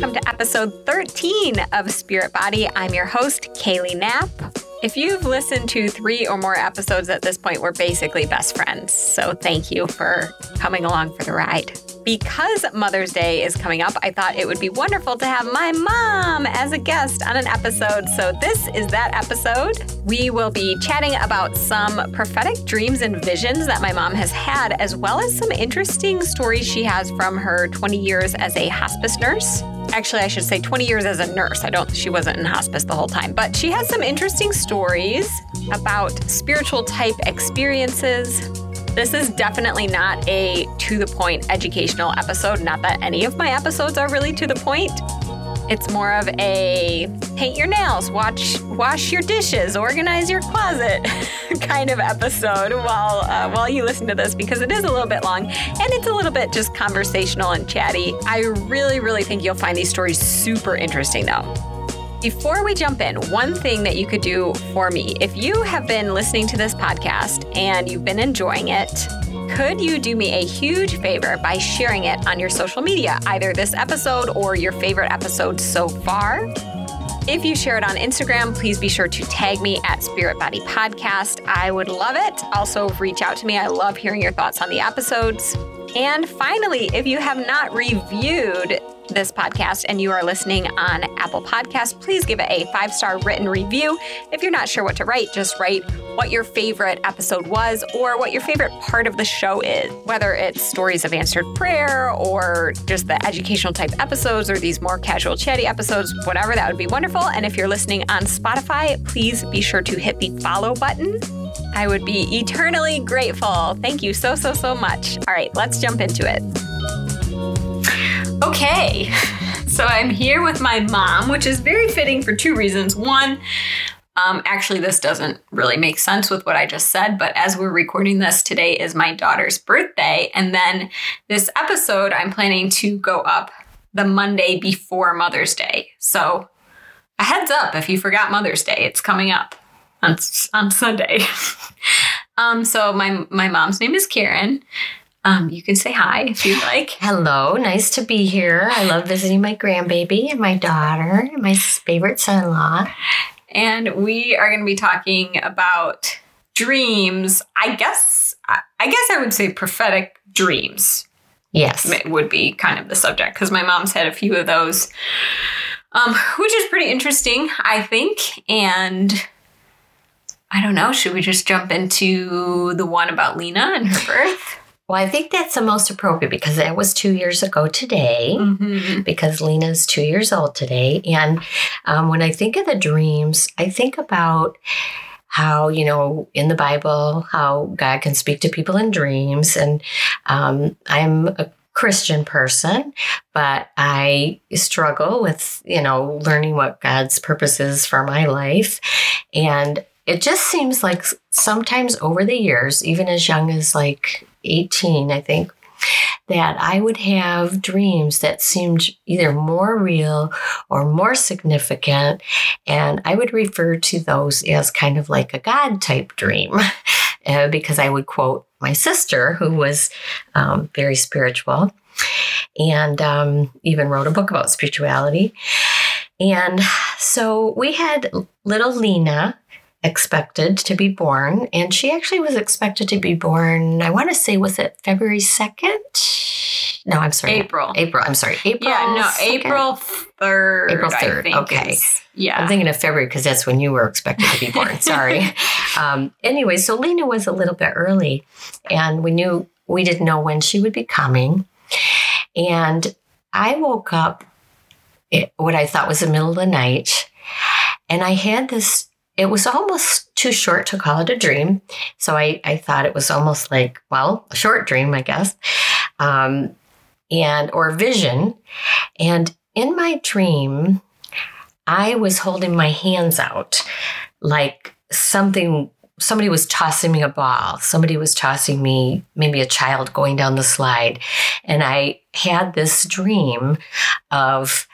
welcome to episode 13 of Spirit Body. I'm your host, Kaylee Knapp. If you've listened to 3 or more episodes at this point, we're basically best friends. So thank you for coming along for the ride. Because Mother's Day is coming up, I thought it would be wonderful to have my mom as a guest on an episode. So this is that episode. We will be chatting about some prophetic dreams and visions that my mom has had, as well as some interesting stories she has from her 20 years as a hospice nurse. Actually, I should say 20 years as a nurse. She wasn't in hospice the whole time, but she has some interesting stories about spiritual type experiences. This is definitely not a to-the-point educational episode. Not that any of my episodes are really to the point. It's more of a paint your nails, wash your dishes, organize your closet kind of episode while you listen to this, because it is a little bit long and it's a little bit just conversational and chatty. I really, really think you'll find these stories super interesting though. Before we jump in, one thing that you could do for me, if you have been listening to this podcast and you've been enjoying it, could you do me a huge favor by sharing it on your social media, either this episode or your favorite episode so far? If you share it on Instagram, please be sure to tag me at Spirit Body Podcast. I would love it. Also, reach out to me. I love hearing your thoughts on the episodes. And finally, if you have not reviewed this podcast and you are listening on Apple Podcasts, please give it a 5-star written review. If you're not sure what to write, just write what your favorite episode was or what your favorite part of the show is, whether it's stories of answered prayer or just the educational type episodes or these more casual chatty episodes, whatever, that would be wonderful. And if you're listening on Spotify, please be sure to hit the follow button. I would be eternally grateful. Thank you so, so, so much. All right, let's jump into it. Okay, so I'm here with my mom, which is very fitting for 2 reasons. One, actually, this doesn't really make sense with what I just said, but as we're recording this, today is my daughter's birthday. And then this episode, I'm planning to go up the Monday before Mother's Day. So a heads up, if you forgot Mother's Day, it's coming up on Sunday. So my mom's name is Karen. You can say hi if you'd like. Hello, nice to be here. I love visiting my grandbaby and my daughter and my favorite son-in-law. And we are going to be talking about dreams. I guess I would say prophetic dreams. Yes. It would be kind of the subject, because my mom's had a few of those, which is pretty interesting, I think. And I don't know, should we just jump into the one about Lena and her birth? Well, I think that's the most appropriate because that was 2 years ago today, mm-hmm. because Lena's 2 years old today. And when I think of the dreams, I think about how, you know, in the Bible, how God can speak to people in dreams. And I'm a Christian person, but I struggle with, you know, learning what God's purpose is for my life. And it just seems like sometimes over the years, even as young as like 18, I think, that I would have dreams that seemed either more real or more significant. And I would refer to those as kind of like a God type dream, because I would quote my sister, who was very spiritual and even wrote a book about spirituality. And so we had little Lena expected to be born, and she actually was expected to be born, I want to say, was it February 2nd? No, I'm sorry. April. I'm sorry. April. Yeah, no, 2nd? April 3rd. April 3rd. I think, okay. Yeah. I'm thinking of February because that's when you were expected to be born. Sorry. Anyway, so Lena was a little bit early, and we didn't know when she would be coming. And I woke up what I thought was the middle of the night, and I had this. It was almost too short to call it a dream. So I thought it was almost like, well, a short dream, I guess, or vision. And in my dream, I was holding my hands out like somebody was tossing me a ball. Somebody was tossing me, maybe a child going down the slide. And I had this dream of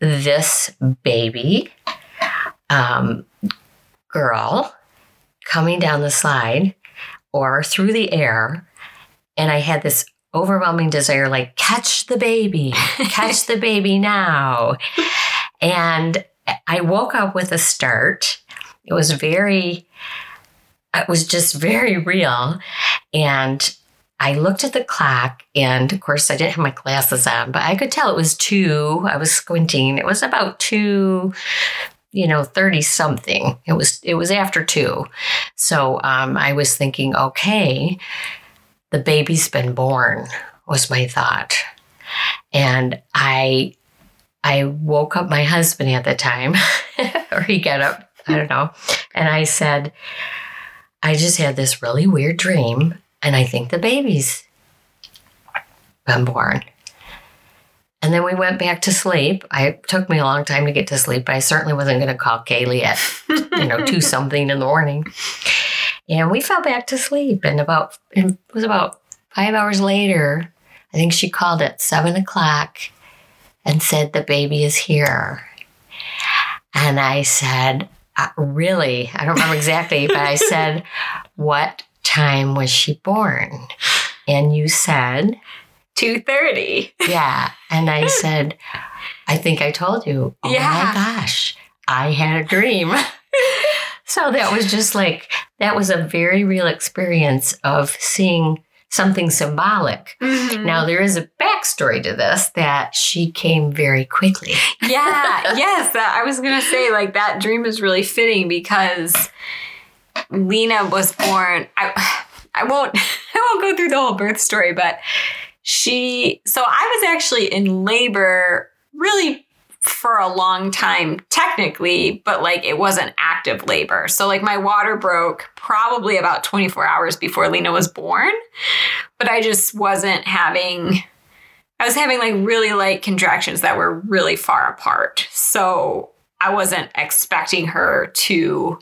this baby, girl coming down the slide or through the air. And I had this overwhelming desire, like catch the baby, catch the baby now. And I woke up with a start. It was just very real. And I looked at the clock, and of course I didn't have my glasses on, but I could tell it was 2. I was squinting. It was about 2, 30 something. It was after 2. So I was thinking, okay, the baby's been born was my thought. And I woke up my husband at the time, or he got up, I don't know. And I said, I just had this really weird dream, and I think the baby's been born. And then we went back to sleep. It took me a long time to get to sleep, but I certainly wasn't going to call Kaylee at, 2-something in the morning. And we fell back to sleep. And it was about 5 hours later, I think she called at 7:00 and said, the baby is here. And I said, really? I don't remember exactly, but I said, what time was she born? And you said 2:30. Yeah. And I said, I think I told you. Oh yeah. My gosh, I had a dream. So that was just like, that was a very real experience of seeing something symbolic. Mm-hmm. Now, there is a backstory to this, that she came very quickly. Yeah, yes. I was going to say, that dream is really fitting because Lena was born. I won't go through the whole birth story, but so I was actually in labor really for a long time, technically, but it wasn't active labor. So my water broke probably about 24 hours before Lena was born, but I just wasn't having, I was having really light contractions that were really far apart. So I wasn't expecting her to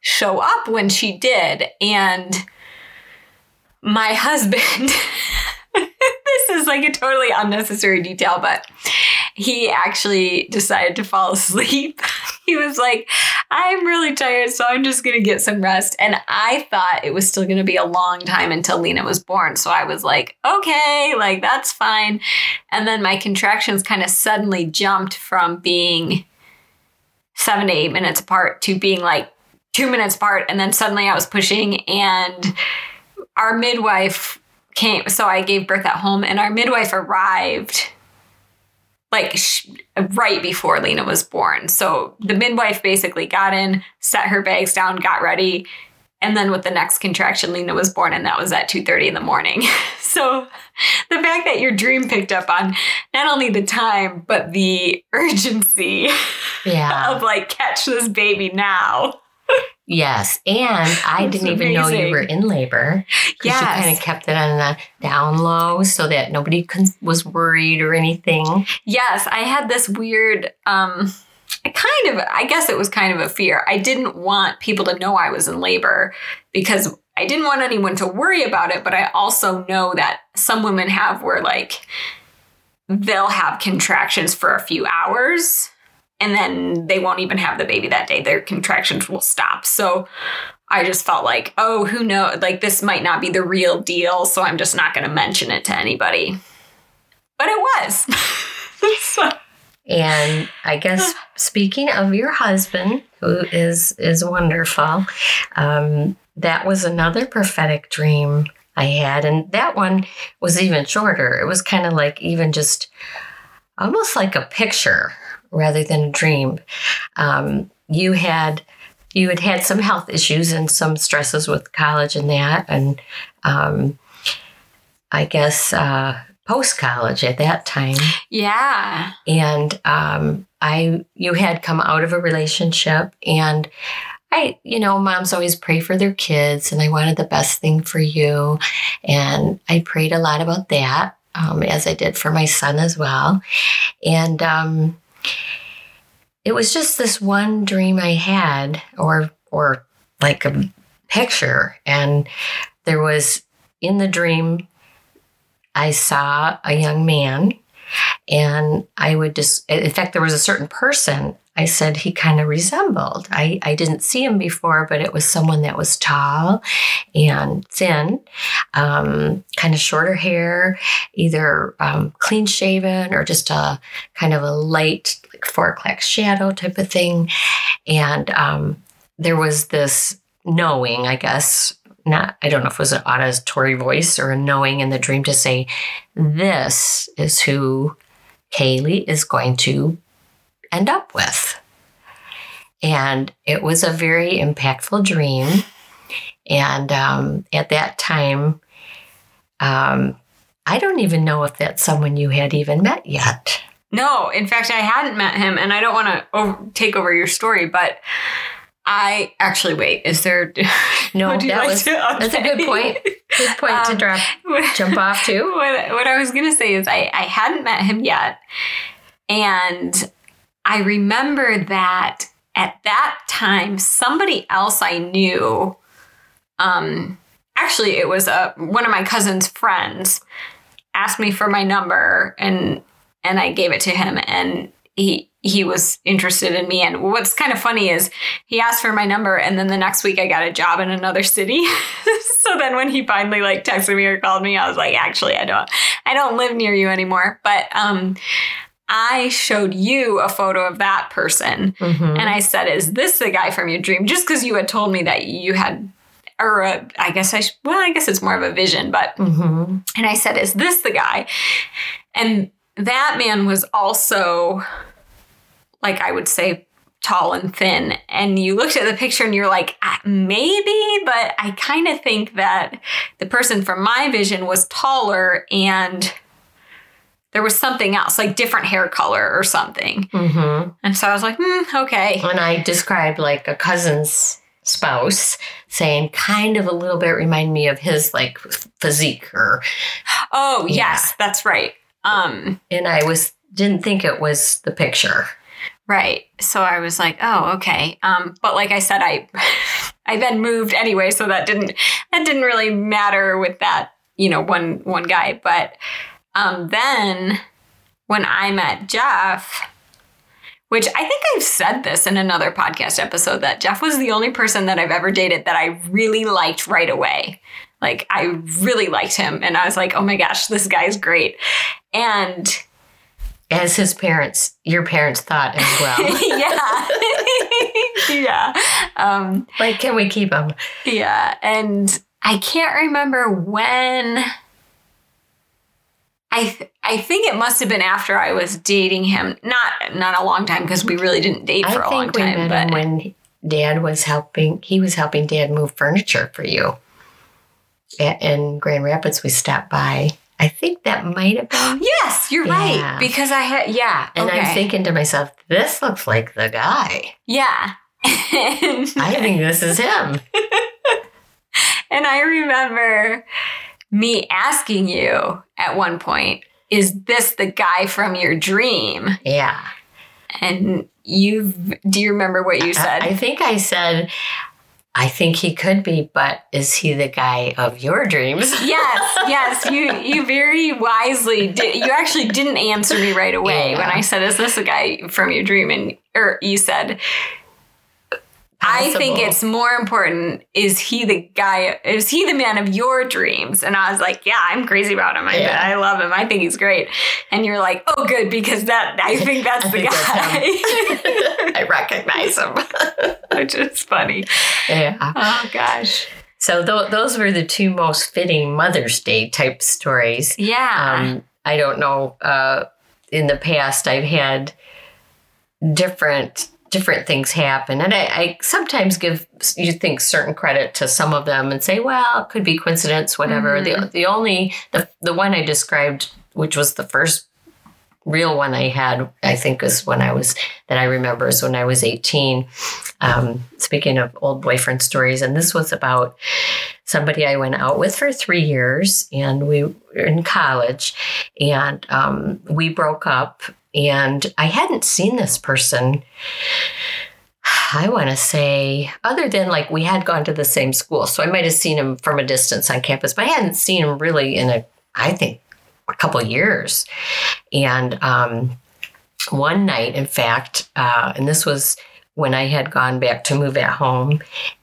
show up when she did. And my husband, this is a totally unnecessary detail, but he actually decided to fall asleep. He was like, I'm really tired, so I'm just going to get some rest. And I thought it was still going to be a long time until Lena was born. So I was like, okay, that's fine. And then my contractions kind of suddenly jumped from being 7 to 8 minutes apart to being 2 minutes apart. And then suddenly I was pushing, and our midwife came. So I gave birth at home, and our midwife arrived right before Lena was born. So the midwife basically got in, set her bags down, got ready. And then with the next contraction, Lena was born, and that was at 2:30 in the morning. So the fact that your dream picked up on not only the time, but the urgency of catch this baby now. Yes. And I didn't even know you were in labor. Yes. You kind of kept it on the down low so that nobody was worried or anything. Yes. I had this weird, I guess it was kind of a fear. I didn't want people to know I was in labor because I didn't want anyone to worry about it. But I also know that some women have where they'll have contractions for a few hours, and then they won't even have the baby that day. Their contractions will stop. So I just felt who knows? This might not be the real deal, so I'm just not going to mention it to anybody. But it was. And I guess speaking of your husband, who is wonderful, that was another prophetic dream I had. And that one was even shorter. It was kind of even just almost like a picture rather than a dream. You had some health issues and some stresses with college and that, and I guess post-college at that time. Yeah. And you had come out of a relationship, and I, moms always pray for their kids, and I wanted the best thing for you, and I prayed a lot about that, as I did for my son as well. And it was just this one dream I had, or a picture. And there was, in the dream, I saw a young man, and I would just, in fact, there was a certain person I said he kind of resembled. I didn't see him before, but it was someone that was tall and thin, kind of shorter hair, either clean shaven or just a kind of a light, like 4 o'clock shadow type of thing. And there was this knowing, I guess, I don't know if it was an auditory voice or a knowing in the dream to say, this is who Kaylee is going to end up with. And it was a very impactful dream. And at that time, I don't even know if that's someone you had even met yet. No, in fact, I hadn't met him, and I don't want to take over your story, but I actually, wait, is there? No, that's a good point. Good point to jump off to. What I was going to say is I hadn't met him yet. And I remember that at that time, somebody else I knew, actually it was one of my cousin's friends, asked me for my number, and I gave it to him, and he was interested in me. And what's kind of funny is he asked for my number, and then the next week I got a job in another city. So then when he finally like texted me or called me, I was like, actually, I don't live near you anymore. But I showed you a photo of that person. Mm-hmm. And I said, is this the guy from your dream? Just because you had told me that you had, or I guess it's more of a vision, but, mm-hmm. And I said, is this the guy? And that man was also, like, I would say, tall and thin. And you looked at the picture and you're like, maybe, but I kind of think that the person from my vision was taller, and there was something else, like different hair color or something. Mm-hmm. And so I was like, okay. When I described like a cousin's spouse saying kind of a little bit remind me of his like physique or. Oh, yeah. Yes, that's right. And I didn't think it was the picture. Right. So I was like, oh, okay. But like I said, I then moved anyway. So that didn't really matter with that, you know, one guy, but then when I met Jeff, which I think I've said this in another podcast episode, that Jeff was the only person that I've ever dated that I really liked right away. Like, I really liked him. And I was like, oh my gosh, this guy's great. And as his parents, your parents thought as well. Yeah. Yeah. Like, can we keep him? Yeah. And I can't remember when. I think it must have been after I was dating him. Not a long time, because we really didn't date for a long time. I think we met him when Dad was helping. He was helping Dad move furniture for you. In Grand Rapids, we stopped by. I think that might have been. Yes, you're right. Because I had, yeah. And okay. I'm thinking to myself, this looks like the guy. Yeah. I think this is him. And I remember me asking you at one point, is this the guy from your dream? Yeah. And do you remember what you said? I think I said, I think he could be, but is he the guy of your dreams? Yes, yes. You very wisely did. You actually didn't answer me right away when I said, is this the guy from your dream? And or you said, possible. I think it's more important, is he the man of your dreams? And I was like, yeah, I'm crazy about him. I love him. I think he's great. And you're like, oh, good, because I think that's the guy. I recognize him. Which is funny. Yeah. Oh, gosh. So those were the two most fitting Mother's Day type stories. Yeah. I don't know. In the past, I've had different things happen. And I sometimes give, you think, certain credit to some of them and say, well, it could be coincidence, whatever. Mm-hmm. The one I described, which was the first real one I had, I think is when I was 18. Speaking of old boyfriend stories, and this was about somebody I went out with for 3 years, and we were in college, and we broke up. And I hadn't seen this person, I want to say, other than like we had gone to the same school. So I might have seen him from a distance on campus, but I hadn't seen him really in I think, a couple years. And one night, in fact, and this was when I had gone back to move at home,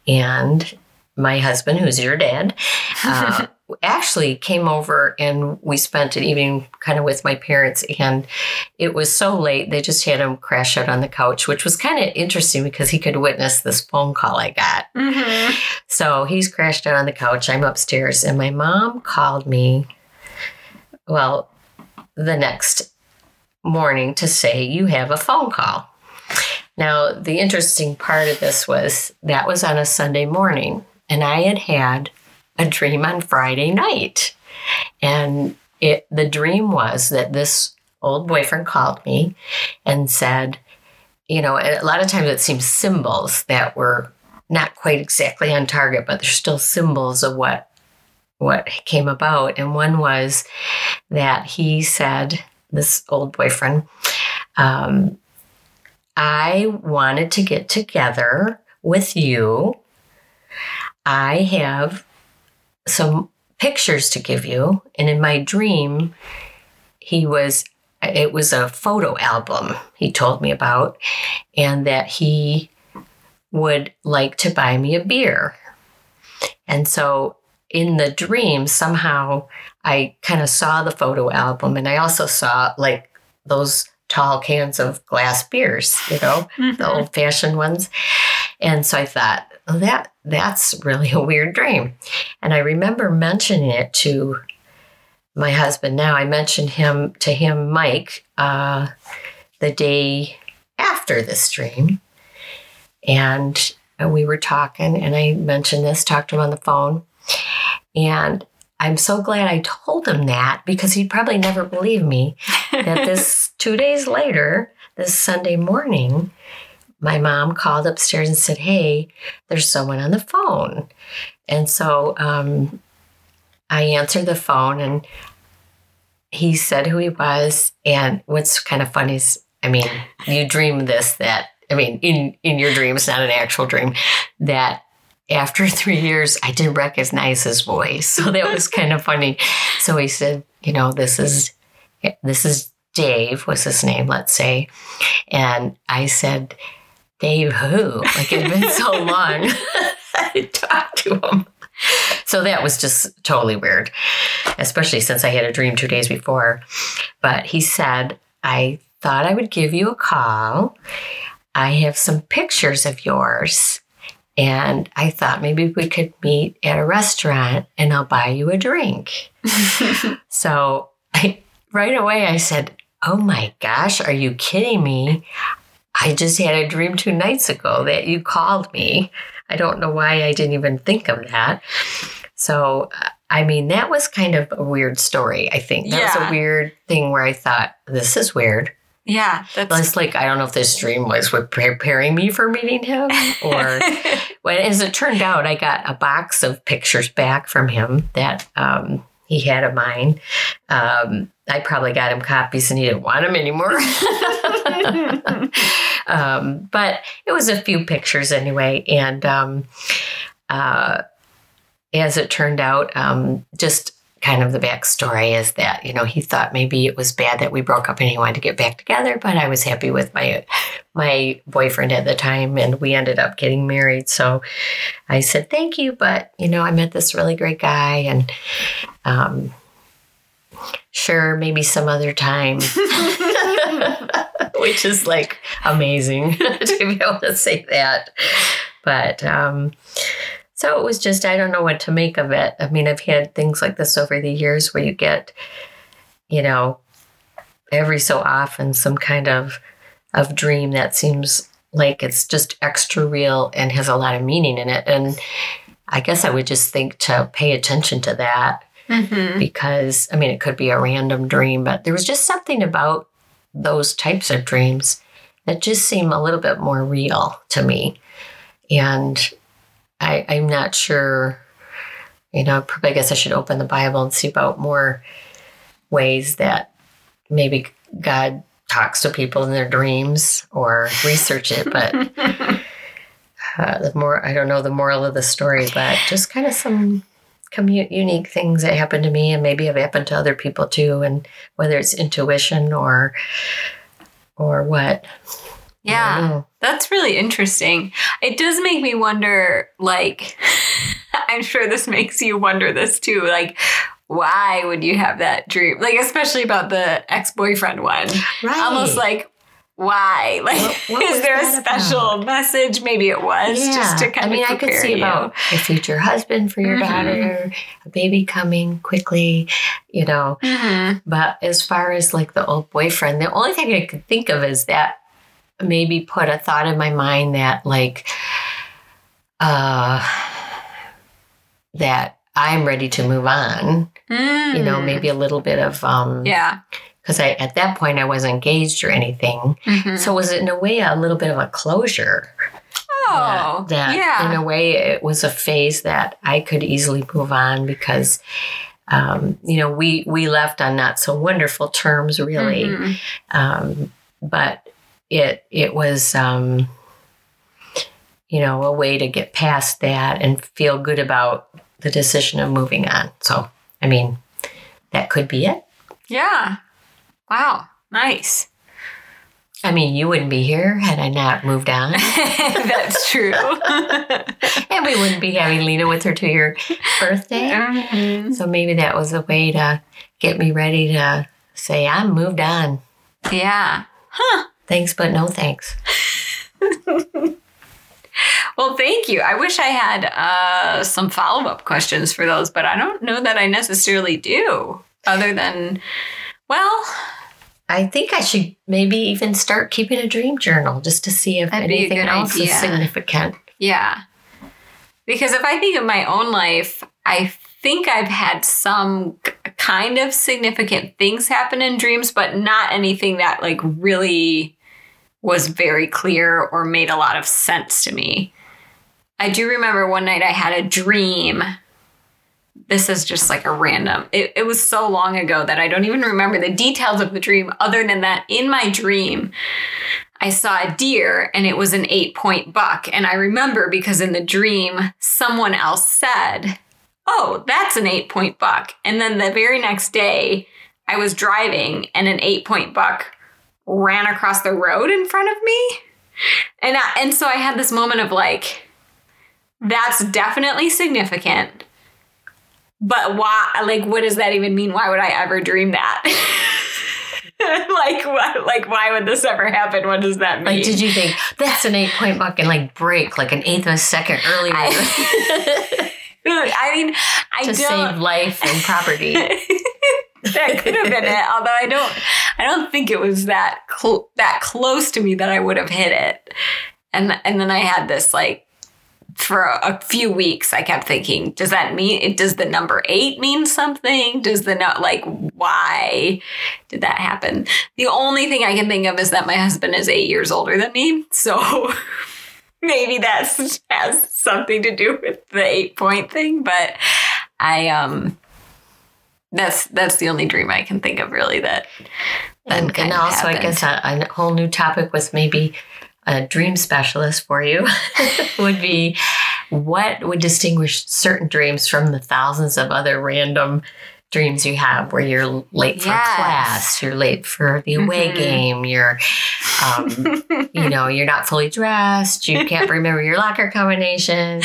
and my husband, who's your dad, actually came over and we spent an evening kind of with my parents, and it was so late they just had him crash out on the couch, which was kind of interesting because he could witness this phone call I got. Mm-hmm. So he's crashed out on the couch. I'm upstairs, and my mom called me, well, the next morning to say, you have a phone call. Now, the interesting part of this was that was on a Sunday morning, and I had had a dream on Friday night. And the dream was that this old boyfriend called me and said, you know, and a lot of times it seems symbols that were not quite exactly on target, but they're still symbols of what came about. And one was that he said, this old boyfriend, I wanted to get together with you. I have some pictures to give you. And in my dream, it was a photo album he told me about, and that he would like to buy me a beer. And so in the dream, somehow I kind of saw the photo album, and I also saw like those tall cans of glass beers, you know, mm-hmm. the old fashioned ones. And so I thought, oh, that's really a weird dream. And I remember mentioning it to my husband. Now, I mentioned to him, Mike, the day after this dream. And we were talking, and I mentioned this, talked to him on the phone. And I'm so glad I told him that, because he'd probably never believe me that this 2 days later, this Sunday morning, my mom called upstairs and said, hey, there's someone on the phone. And so I answered the phone, and he said who he was. And what's kind of funny is, I mean, you dream this, that, I mean, in your dream, it's not an actual dream, that after 3 years, I didn't recognize his voice. So that was kind of funny. So he said, you know, this is Dave was his name, let's say. And I said, Dave who? Like, it'd been so long I talked to him. So that was just totally weird, especially since I had a dream 2 days before. But he said, I thought I would give you a call. I have some pictures of yours, and I thought maybe we could meet at a restaurant and I'll buy you a drink. So right away I said, oh my gosh, are you kidding me? I just had a dream 2 nights ago that you called me. I don't know why I didn't even think of that. So, I mean, that was kind of a weird story, I think. That was a weird thing where I thought, this is weird. Yeah. That's like, I don't know if this dream was preparing me for meeting him or well, as it turned out, I got a box of pictures back from him that he had of mine. I probably got him copies and he didn't want them anymore. But it was a few pictures anyway. And as it turned out, just kind of the backstory is that, you know, he thought maybe it was bad that we broke up and he wanted to get back together. But I was happy with my boyfriend at the time, and we ended up getting married. So I said, thank you, but, you know, I met this really great guy, and sure, maybe some other time, which is like amazing to be able to say that. But so it was just, I don't know what to make of it. I mean, I've had things like this over the years where you get, you know, every so often some kind of dream that seems like it's just extra real and has a lot of meaning in it. And I guess I would just think to pay attention to that. Mm-hmm. Because, I mean, it could be a random dream, but there was just something about those types of dreams that just seem a little bit more real to me. And I'm not sure, you know, probably I guess I should open the Bible and see about more ways that maybe God talks to people in their dreams or research it. But I don't know the moral of the story, but just kind of some unique things that happened to me, and maybe have happened to other people too, and whether it's intuition or or what? Yeah, that's really interesting. It does make me wonder, like, I'm sure this makes you wonder this too, like, why would you have that dream? Like, especially about the ex-boyfriend one. Right. Almost like, why? Like, what is there a special message? Maybe it was just to kind of prepare you. I could see about a future husband for your daughter, a baby coming quickly, you know. But as far as like the old boyfriend, the only thing I could think of is that maybe put a thought in my mind that like, that I'm ready to move on, you know, maybe a little bit of, because at that point I wasn't engaged or anything. So it was in a way a little bit of a closure. In a way it was a phase that I could easily move on because, you know, we left on not so wonderful terms really. But it was, you know, a way to get past that and feel good about the decision of moving on. So, I mean, that could be it. Yeah. Wow. Nice. I mean, you wouldn't be here had I not moved on. That's true. And we wouldn't be having Lena with her to your birthday. So maybe that was a way to get me ready to say, I moved on. Yeah. Huh. Thanks, but no thanks. Well, thank you. I wish I had some follow-up questions for those, but I don't know that I necessarily do other than, well, I think I should maybe even start keeping a dream journal just to see if anything else is significant. Yeah. Because if I think of my own life, I think I've had some kind of significant things happen in dreams, but not anything that like really was very clear or made a lot of sense to me. I do remember one night I had a dream. This is just like a random. It was so long ago that I don't even remember the details of the dream. Other than that, in my dream, I saw a deer and it was an 8-point buck. And I remember because in the dream, someone else said, oh, that's an 8-point buck. And then the very next day I was driving and an 8-point buck ran across the road in front of me. And so I had this moment of like, that's definitely significant. But why, like, what does that even mean? Why would I ever dream that? Like, what? Like, why would this ever happen? What does that mean? Like, did you think that's an 8-point buck and like break like an eighth of a second earlier? I mean, I don't. To save life and property. That could have been it, although I don't think it was that close to me that I would have hit it. And then I had this like for a few weeks I kept thinking, does that mean, does the number 8 mean something? Does the like why did that happen? The only thing I can think of is that my husband is 8 years older than me, so maybe that has something to do with the 8-point thing. But I That's the only dream I can think of, really, that and also, happened. I guess a whole new topic with maybe a dream specialist for you would be what would distinguish certain dreams from the thousands of other random dreams you have where you're late for class, you're late for the away game, you're, you know, you're not fully dressed, you can't remember your locker combination,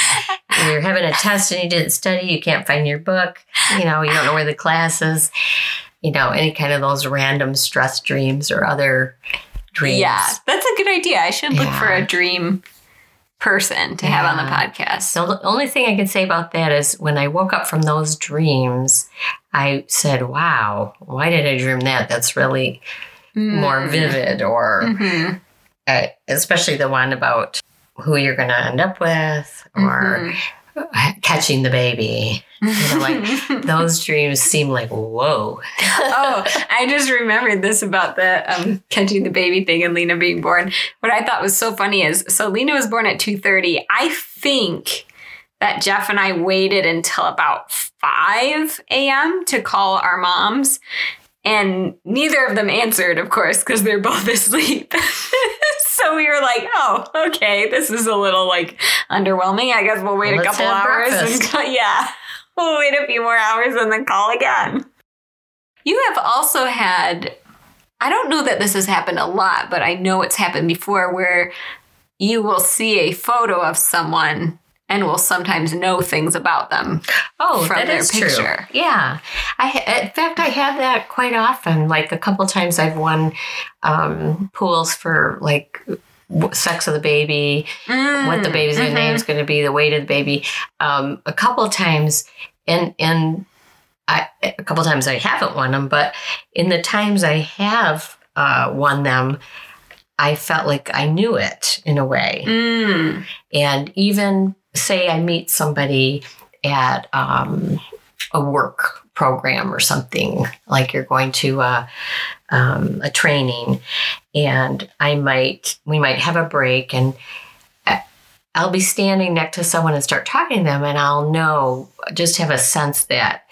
you're having a test and you didn't study, you can't find your book, you know, you don't know where the class is, you know, any kind of those random stress dreams or other dreams. Yeah, that's a good idea. I should look for a dream person to have on the podcast. So the only thing I can say about that is when I woke up from those dreams, I said, wow, why did I dream that? That's really more vivid or especially the one about who you're going to end up with or catching the baby. You know, like those dreams seem like, whoa. Oh, I just remembered this about the catching the baby thing and Lena being born. What I thought was so funny is, so Lena was born at 2:30. I think that Jeff and I waited until about 5 a.m. to call our moms. And neither of them answered, of course, because they're both asleep. So we were like, oh, okay, this is a little like underwhelming. I guess we'll wait a couple hours. We'll wait a few more hours and then call again. You have also had I don't know that this has happened a lot, but I know it's happened before where you will see a photo of someone and will sometimes know things about them. Oh, from that their is picture. True. Yeah. In fact, I have that quite often. Like a couple times I've won pools for like sex of the baby, what the baby's name is going to be, the weight of the baby. A couple times, a couple times I haven't won them, but in the times I have won them, I felt like I knew it in a way. Mm. And even say I meet somebody at a work program or something, like you're going to a training, and we might have a break, and I'll be standing next to someone and start talking to them, and I'll know, just have a sense that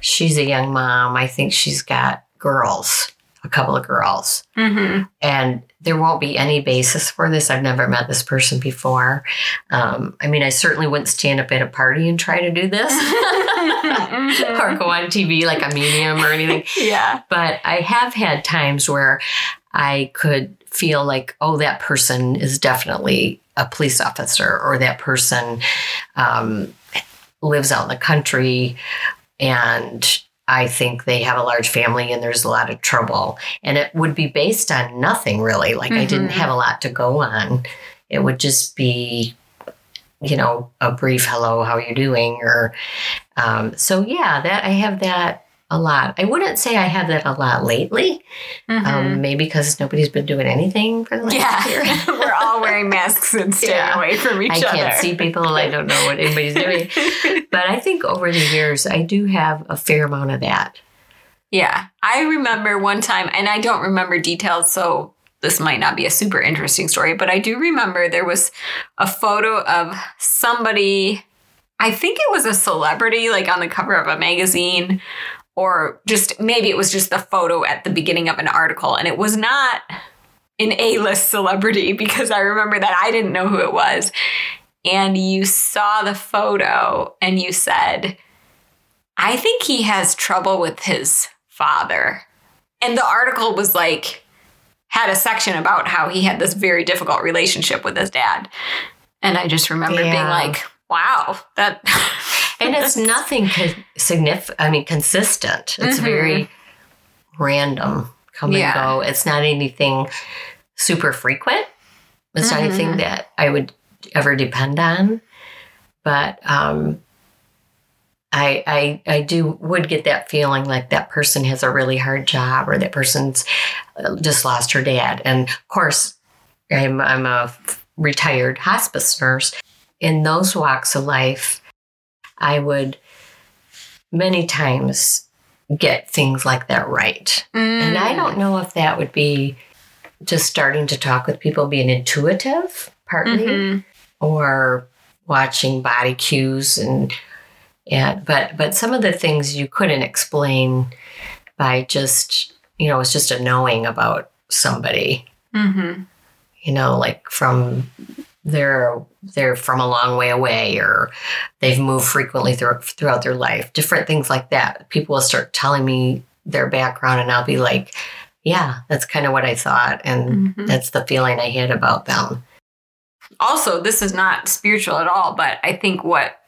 she's a young mom. I think she's got girls, a couple of girls. Mm-hmm. And there won't be any basis for this. I've never met this person before. I certainly wouldn't stand up at a party and try to do this mm-hmm. or go on TV like a medium or anything. Yeah. But I have had times where I could feel like, oh, that person is definitely a police officer, or that person lives out in the country, and I think they have a large family and there's a lot of trouble. And it would be based on nothing really. Like mm-hmm. I didn't have a lot to go on. It would just be, a brief hello, how are you doing? Or that I have that a lot. I wouldn't say I have that a lot lately. Mm-hmm. Maybe because nobody's been doing anything for the last year. We're all wearing masks and staying away from each other. I can't see people. I don't know what anybody's doing. But I think over the years, I do have a fair amount of that. Yeah. I remember one time, and I don't remember details, so this might not be a super interesting story, but I do remember there was a photo of somebody, I think it was a celebrity, like on the cover of a magazine, or just maybe it was just the photo at the beginning of an article. And it was not an A-list celebrity, because I remember that I didn't know who it was. And you saw the photo and you said, I think he has trouble with his father. And the article was like, had a section about how he had this very difficult relationship with his dad. And I just remember being like, wow, that... And it's nothing consistent. It's mm-hmm. very random, come and go. It's not anything super frequent. It's mm-hmm. not anything that I would ever depend on. But I would get that feeling like that person has a really hard job, or that person's just lost her dad. And of course, I'm a retired hospice nurse. In those walks of life, I would many times get things like that right. Mm. And I don't know if that would be just starting to talk with people, being intuitive partly, mm-hmm. or watching body cues. But some of the things you couldn't explain by just, it's just a knowing about somebody, mm-hmm. Like from... They're from a long way away, or they've moved frequently throughout their life. Different things like that. People will start telling me their background, and I'll be like, yeah, that's kind of what I thought. And mm-hmm. that's the feeling I had about them. Also, this is not spiritual at all, but I think what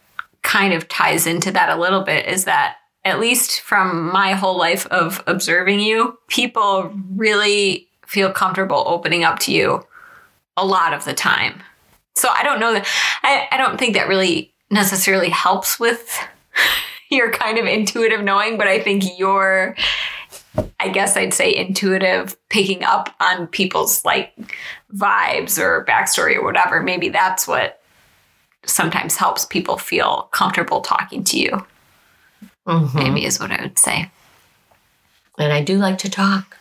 kind of ties into that a little bit is that, at least from my whole life of observing you, people really feel comfortable opening up to you a lot of the time. So I don't know that I don't think that really necessarily helps with your kind of intuitive knowing, but I think your, I guess I'd say, intuitive picking up on people's like vibes or backstory or whatever, maybe that's what sometimes helps people feel comfortable talking to you. Mm-hmm. Maybe is what I would say. And I do like to talk.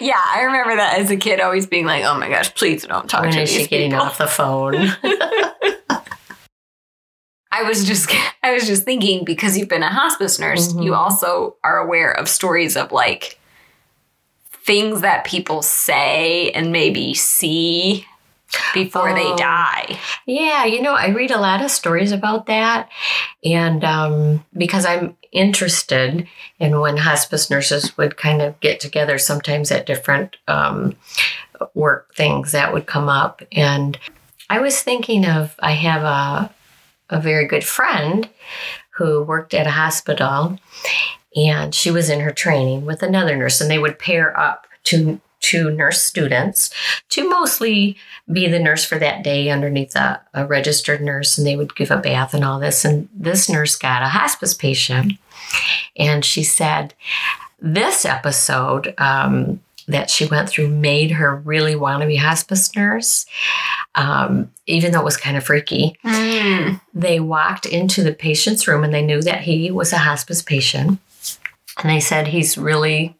Yeah, I remember that as a kid, always being like, "Oh my gosh, please don't talk to me." When is she getting off the phone? I was just thinking, because you've been a hospice nurse, mm-hmm. you also are aware of stories of like things that people say and maybe see before they die. Yeah, you know, I read a lot of stories about that. And because I'm interested in when hospice nurses would kind of get together sometimes at different work things that would come up. And I was thinking of, I have a very good friend who worked at a hospital, and she was in her training with another nurse, and they would pair up to nurse students to mostly be the nurse for that day underneath a registered nurse, and they would give a bath and all this. And this nurse got a hospice patient, and she said this episode that she went through made her really want to be a hospice nurse, even though it was kind of freaky. Mm. They walked into the patient's room, and they knew that he was a hospice patient. And they said, he's really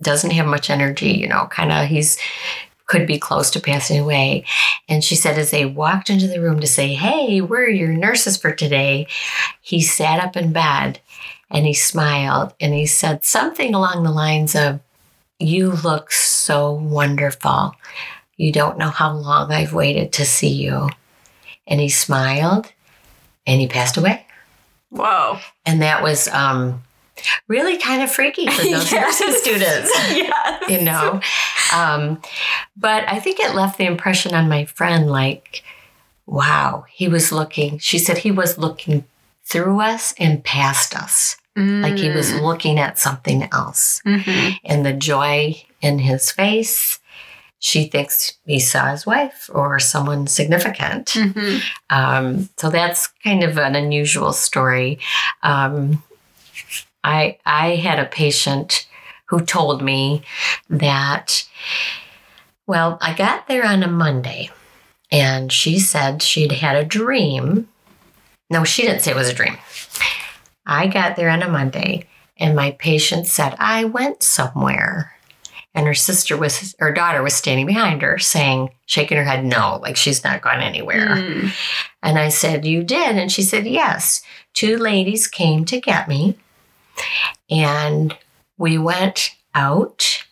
doesn't have much energy, you know, kind of he's could be close to passing away. And she said, as they walked into the room to say, hey, we're your nurses for today, he sat up in bed and he smiled and he said something along the lines of, you look so wonderful. You don't know how long I've waited to see you. And he smiled and he passed away. Whoa. And that was really kind of freaky for those yes. nursing students, yes. you know. But I think it left the impression on my friend, like, wow, he was looking. She said he was looking through us and past us. Mm. Like he was looking at something else. Mm-hmm. And the joy in his face, she thinks he saw his wife or someone significant. Mm-hmm. So that's kind of an unusual story. I had a patient who told me that, well, I got there on a Monday, and she said she'd had a dream. No, she didn't say it was a dream. I got there on a Monday, and my patient said, I went somewhere. And her daughter was standing behind her saying, shaking her head, no, like she's not gone anywhere. Mm. And I said, you did? And she said, yes. 2 ladies came to get me. And we went out,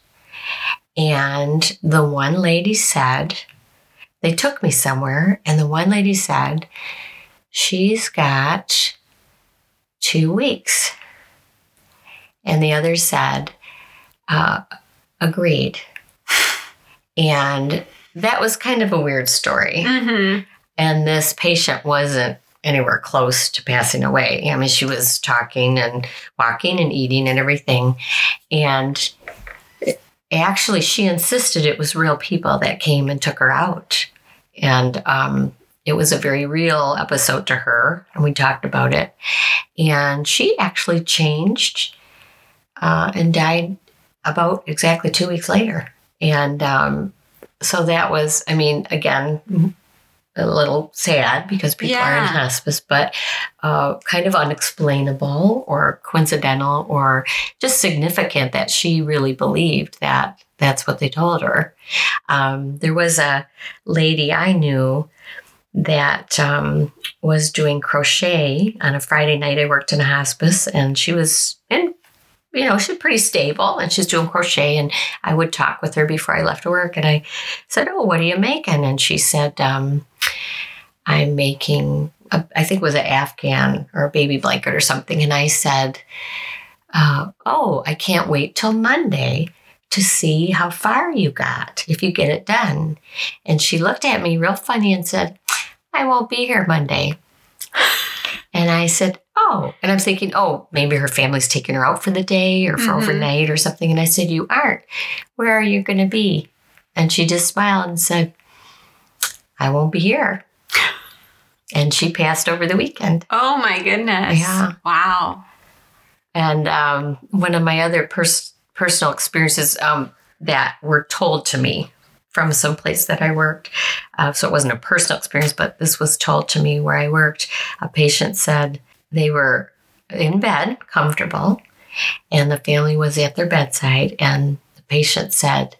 and the one lady said, they took me somewhere, and the one lady said, she's got 2 weeks. And the other said, agreed. And that was kind of a weird story. Mm-hmm. And this patient wasn't anywhere close to passing away. I mean, she was talking and walking and eating and everything. And actually, she insisted it was real people that came and took her out. And it was a very real episode to her. And we talked about it. And she actually changed and died about exactly 2 weeks later. And so that was, I mean, again, a little sad because people yeah. are in hospice, but kind of unexplainable or coincidental or just significant that she really believed that that's what they told her. There was a lady I knew that was doing crochet on a Friday night. I worked in a hospice, and she was in, you know, she's pretty stable, and she's doing crochet. And I would talk with her before I left work, and I said, oh, what are you making? And she said, I'm making, I think it was an Afghan or a baby blanket or something. And I said, oh, I can't wait till Monday to see how far you got, if you get it done. And she looked at me real funny and said, I won't be here Monday. And I said, oh. And I'm thinking, oh, maybe her family's taking her out for the day or for mm-hmm. overnight or something. And I said, you aren't. Where are you going to be? And she just smiled and said, I won't be here. And she passed over the weekend. Oh, my goodness. Yeah. Wow. And one of my other personal experiences that were told to me from some place that I worked. So it wasn't a personal experience, but this was told to me where I worked. A patient said they were in bed, comfortable, and the family was at their bedside. And the patient said,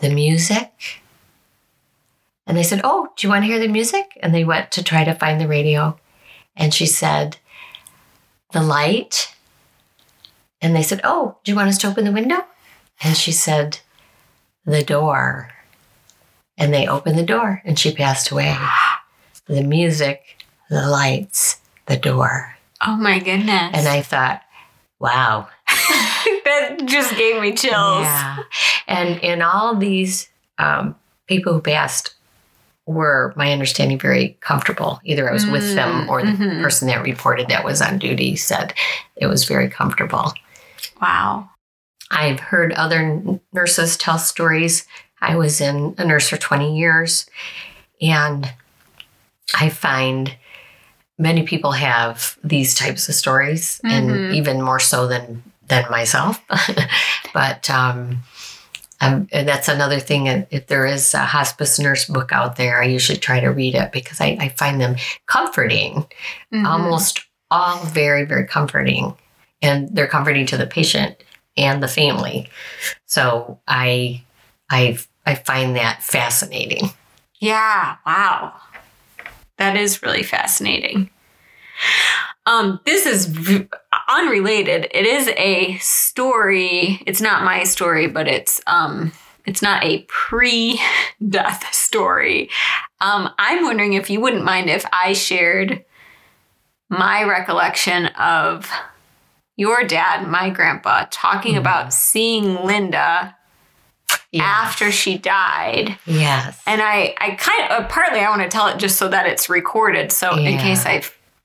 the music. And they said, oh, do you want to hear the music? And they went to try to find the radio. And she said, the light. And they said, oh, do you want us to open the window? And she said, the door. and they opened the door and she passed away. The music, the lights, the door. Oh my goodness. And I thought, wow. That just gave me chills. Yeah. And all these people who passed were, my understanding, very comfortable. Either I was with them or the person that reported that was on duty said it was very comfortable. Wow. I've heard other nurses tell stories. I was in a nurse for 20 years, and I find many people have these types of stories, and even more so than myself. But and that's another thing. If there is a hospice nurse book out there, I usually try to read it because I find them comforting, almost all very, very comforting. And they're comforting to the patient and the family. So I find that fascinating. Yeah. Wow. That is really fascinating. This is unrelated. It is a story. It's not my story, but it's not a pre-death story. I'm wondering if you wouldn't mind if I shared my recollection of your dad, my grandpa, talking about seeing Linda after she died. Yes. And I kind of, partly I want to tell it just so that it's recorded. So in case I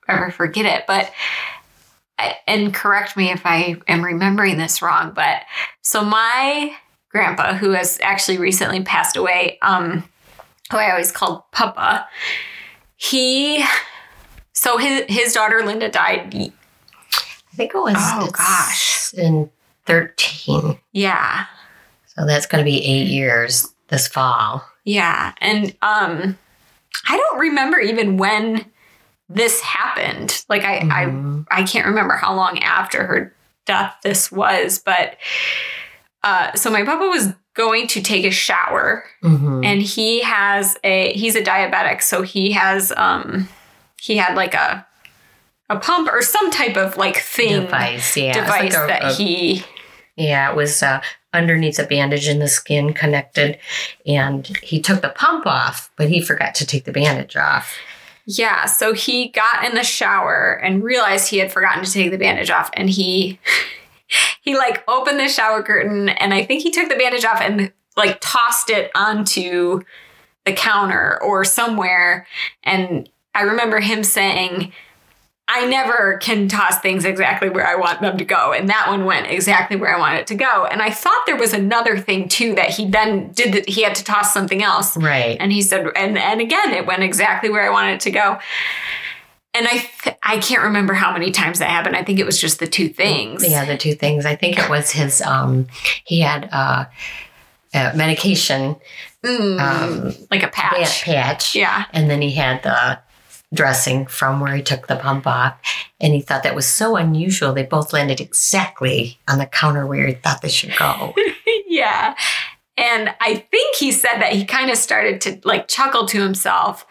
ever forget it, but, and correct me if I am remembering this wrong, but so my grandpa, who has actually recently passed away, who I always called Papa, his daughter Linda died, I think it was, in 13. Yeah. So that's going to be 8 years this fall. Yeah. And I don't remember even when this happened. Like I can't remember how long after her death this was. But so my papa was going to take a shower, and he's a diabetic. So he has he had like a pump or some type of like thing. Device like that he. Yeah, it was underneath a bandage in the skin connected, and he took the pump off, but he forgot to take the bandage off. Yeah, so he got in the shower and realized he had forgotten to take the bandage off, and he like opened the shower curtain, and I think he took the bandage off and like tossed it onto the counter or somewhere, and I remember him saying, I never can toss things exactly where I want them to go. And that one went exactly where I want it to go. And I thought there was another thing, too, that he then did that he had to toss something else. Right. And he said, and again, it went exactly where I wanted it to go. And I can't remember how many times that happened. I think it was just the two things. Yeah, the two things. I think it was his, he had medication. Like a patch. Yeah. And then he had the dressing from where he took the pump off, and he thought that was so unusual. They both landed exactly on the counter where he thought they should go. Yeah. And I think he said that he kind of started to like chuckle to himself,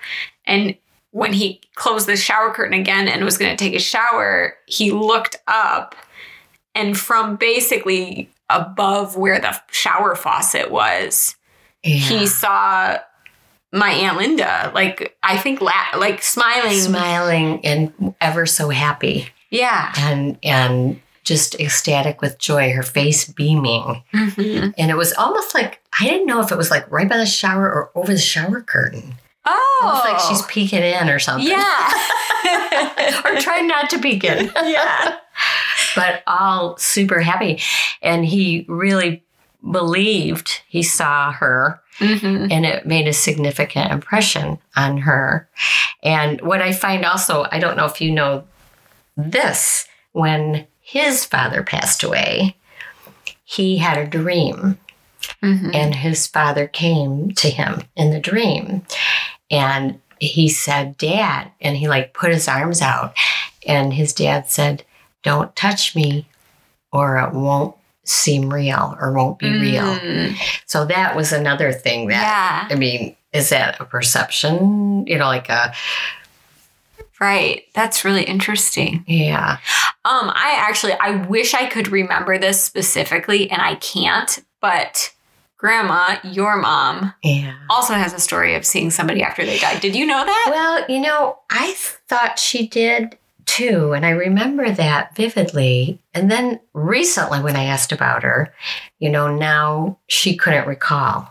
and when he closed the shower curtain again and was going to take a shower, he looked up, and from basically above where the shower faucet was, he saw my Aunt Linda, like, I think, like smiling and ever so happy. Yeah. And just ecstatic with joy, her face beaming. And it was almost like, I didn't know if it was like right by the shower or over the shower curtain. Oh. Almost like she's peeking in or something. Yeah. Or trying not to peek in. Yeah. But all super happy. And he really believed he saw her, and it made a significant impression on her. And what I find also, I don't know if you know this, when his father passed away, he had a dream, and his father came to him in the dream, and he said, Dad, and he like put his arms out, and his dad said, don't touch me or it won't seem real or won't be real. So that was another thing that, I mean, is that a perception? You know, like a... Right. That's really interesting. Yeah. I wish I could remember this specifically, and I can't, but grandma, your mom, also has a story of seeing somebody after they died. Did you know that? Well, you know, I thought she did too. And I remember that vividly. And then recently when I asked about her, you know, now she couldn't recall.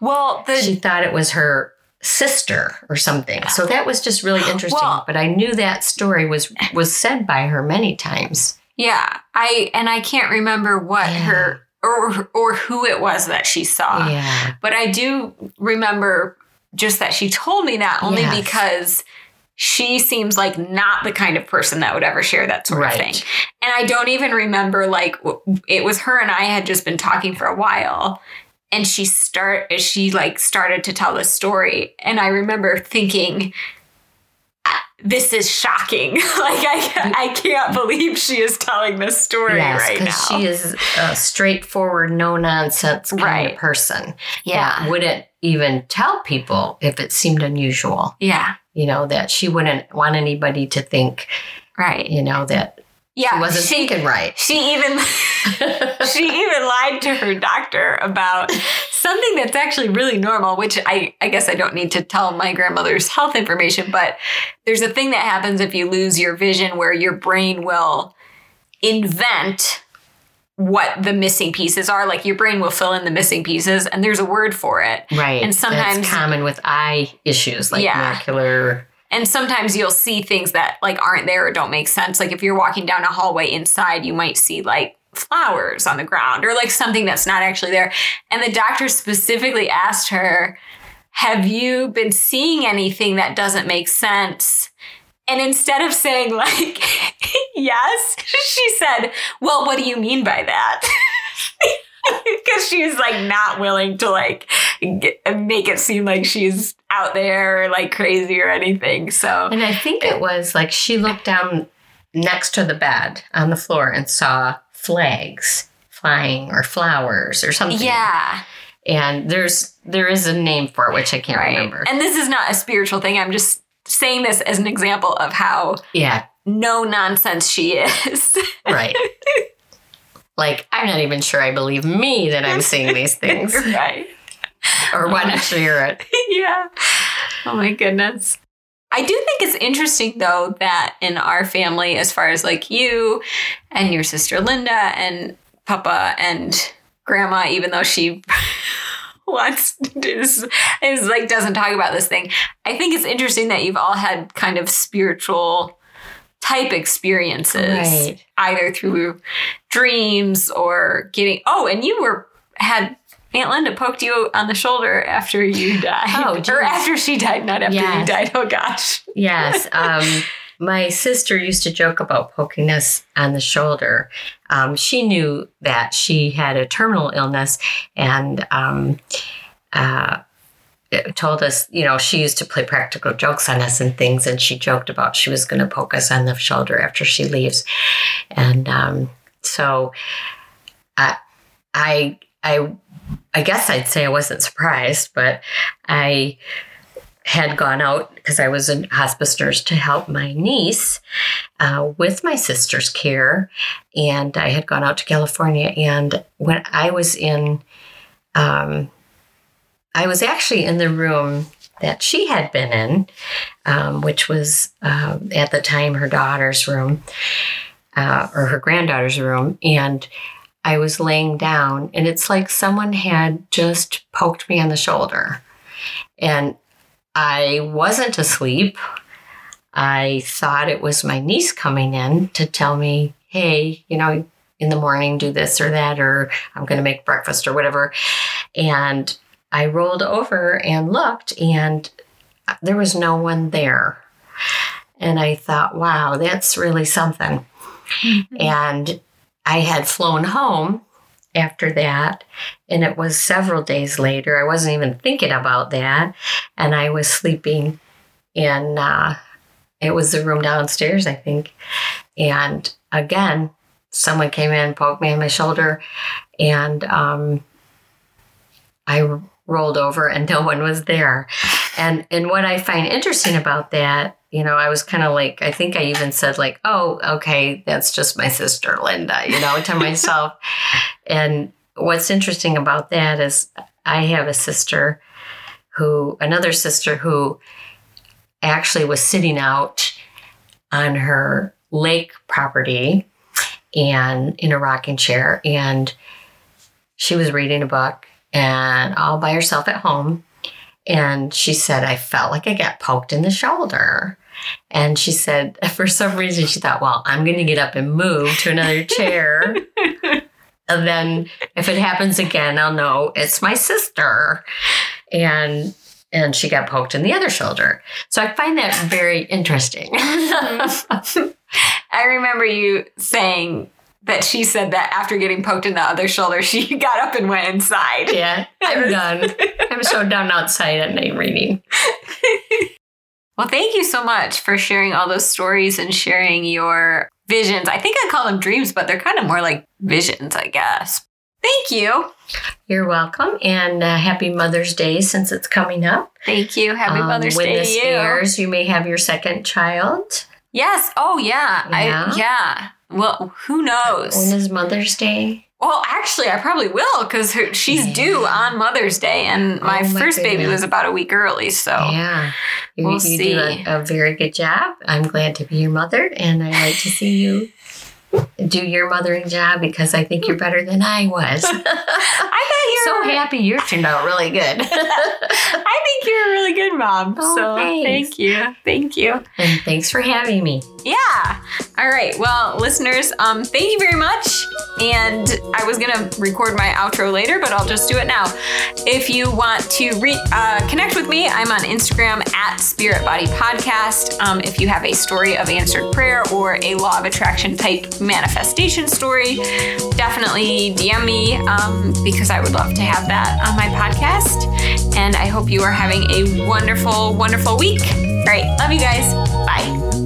Well, she thought it was her sister or something. So that was just really interesting. Well, but I knew that story was said by her many times. Yeah. I can't remember what her... Or who it was that she saw. Yeah. But I do remember just that she told me that only because she seems like not the kind of person that would ever share that sort of thing. And I don't even remember, like, it was her and I had just been talking for a while. And she started to tell this story. And I remember thinking, this is shocking. I can't believe she is telling this story right now. Yes, because she is a straightforward, no-nonsense kind of person. Yeah. That wouldn't even tell people if it seemed unusual. Yeah. You know, that she wouldn't want anybody to think, you know, that she wasn't thinking right. She even lied to her doctor about something that's actually really normal, which I guess I don't need to tell my grandmother's health information, but there's a thing that happens if you lose your vision where your brain will invent what the missing pieces are. Like, your brain will fill in the missing pieces, and there's a word for it. Right. And sometimes that's common with eye issues, like macular. And sometimes you'll see things that, like, aren't there or don't make sense. Like, if you're walking down a hallway inside, you might see, like, flowers on the ground or, like, something that's not actually there. And the doctor specifically asked her, have you been seeing anything that doesn't make sense? And instead of saying, like, yes, she said, well, what do you mean by that? Because she's, like, not willing to, like, make it seem like she's out there or, like, crazy or anything. So, and I think it was, like, she looked down next to the bed on the floor and saw flags flying or flowers or something. Yeah. And there is a name for it, which I can't remember. And this is not a spiritual thing. I'm just saying this as an example of how no nonsense she is. Right. Like, I'm not even sure I believe me that I'm seeing these things. Right. Or what actually you're at. Yeah. Oh, my goodness. I do think it's interesting, though, that in our family, as far as, like, you and your sister Linda and Papa and Grandma, even though she like, doesn't talk about this thing, I think it's interesting that you've all had kind of spiritual type experiences, either through dreams or getting... Oh, and you had Aunt Linda poked you on the shoulder after you died. Oh, geez. Or after she died, not after you died. Oh, gosh. Yes. My sister used to joke about poking us on the shoulder. She knew that she had a terminal illness and told us, you know, she used to play practical jokes on us and things, and she joked about she was going to poke us on the shoulder after she leaves. And so I guess I'd say I wasn't surprised, but I had gone out because I was a hospice nurse to help my niece with my sister's care. And I had gone out to California. And when I was in, I was actually in the room that she had been in, which was at the time her daughter's room or her granddaughter's room. And I was laying down, and it's like someone had just poked me on the shoulder. And I wasn't asleep. I thought it was my niece coming in to tell me, hey, you know, in the morning do this or that, or I'm going to make breakfast or whatever. And I rolled over and looked, and there was no one there. And I thought, wow, that's really something. And I had flown home after that, and it was several days later. I wasn't even thinking about that, and I was sleeping in, it was the room downstairs, I think, and again, someone came in, poked me on my shoulder, and I rolled over, and no one was there. And what I find interesting about that, you know, I was kind of like, I think I even said, like, oh, okay, that's just my sister Linda, you know, to myself. And what's interesting about that is I have a sister who, another sister who actually was sitting out on her lake property and in a rocking chair, and she was reading a book and all by herself at home. And she said, I felt like I got poked in the shoulder. And she said, for some reason, she thought, well, I'm going to get up and move to another chair. And then if it happens again, I'll know it's my sister. And she got poked in the other shoulder. So I find that very interesting. I remember you saying that she said that after getting poked in the other shoulder, she got up and went inside. Yeah, I'm done. I'm so done outside at night reading. Well, thank you so much for sharing all those stories and sharing your visions. I think I call them dreams, but they're kind of more like visions, I guess. Thank you. You're welcome. And happy Mother's Day, since it's coming up. Thank you. Happy Mother's Day to you. When this airs, you may have your second child. Yes. Oh, yeah. Yeah. Yeah. Well, who knows? When is Mother's Day? Well, actually, I probably will, because she's due on Mother's Day, and my first baby was about a week early, so yeah, we'll see. You do a very good job. I'm glad to be your mother, and I like to see you do your mothering job, because I think you're better than I was. I bet you're so happy you turned out really good. I think you're a really good mom. Oh, so thanks. Thank you. Thank you. And thanks for having me. Yeah. All right. Well, listeners, thank you very much. And I was going to record my outro later, but I'll just do it now. If you want to connect with me, I'm on Instagram at Spirit Body Podcast. If you have a story of answered prayer or a law of attraction type manifestation story, definitely DM me because I would love to have that on my podcast. And I hope you are having a wonderful, wonderful week. All right. Love you guys. Bye.